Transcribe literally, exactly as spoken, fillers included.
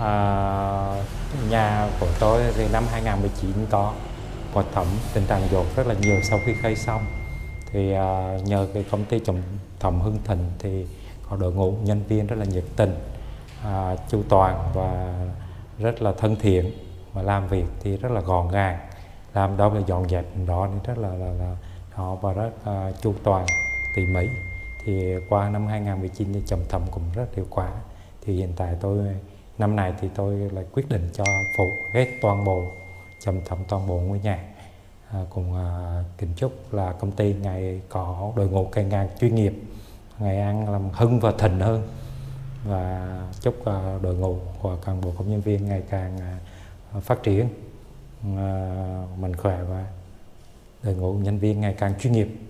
À, nhà của tôi thì năm hai nghìn không trăm mười chín có một thẩm tình trạng dột rất là nhiều sau khi khai xong. Thì à, nhờ cái công ty Trồng Thẩm Hưng Thịnh thì có đội ngũ nhân viên rất là nhiệt tình, à, chu toàn và rất là thân thiện, và làm việc thì rất là gọn gàng, làm đâu là dọn dẹp đó thì rất là, là, là họ và rất à, chu toàn tỉ mỉ. Thì qua năm hai nghìn không trăm mười chín thì Trồng Thẩm cũng rất hiệu quả. Thì hiện tại tôi năm này thì tôi lại quyết định cho phụ hết toàn bộ, Trồng Thẩm toàn bộ ngôi nhà. À, cùng à, kính chúc là công ty ngày có đội ngũ càng ngày chuyên nghiệp, ngày ăn làm hưng và thịnh hơn, và chúc à, đội ngũ của cán bộ công nhân viên ngày càng à, phát triển, à, mạnh khỏe, và đội ngũ nhân viên ngày càng chuyên nghiệp.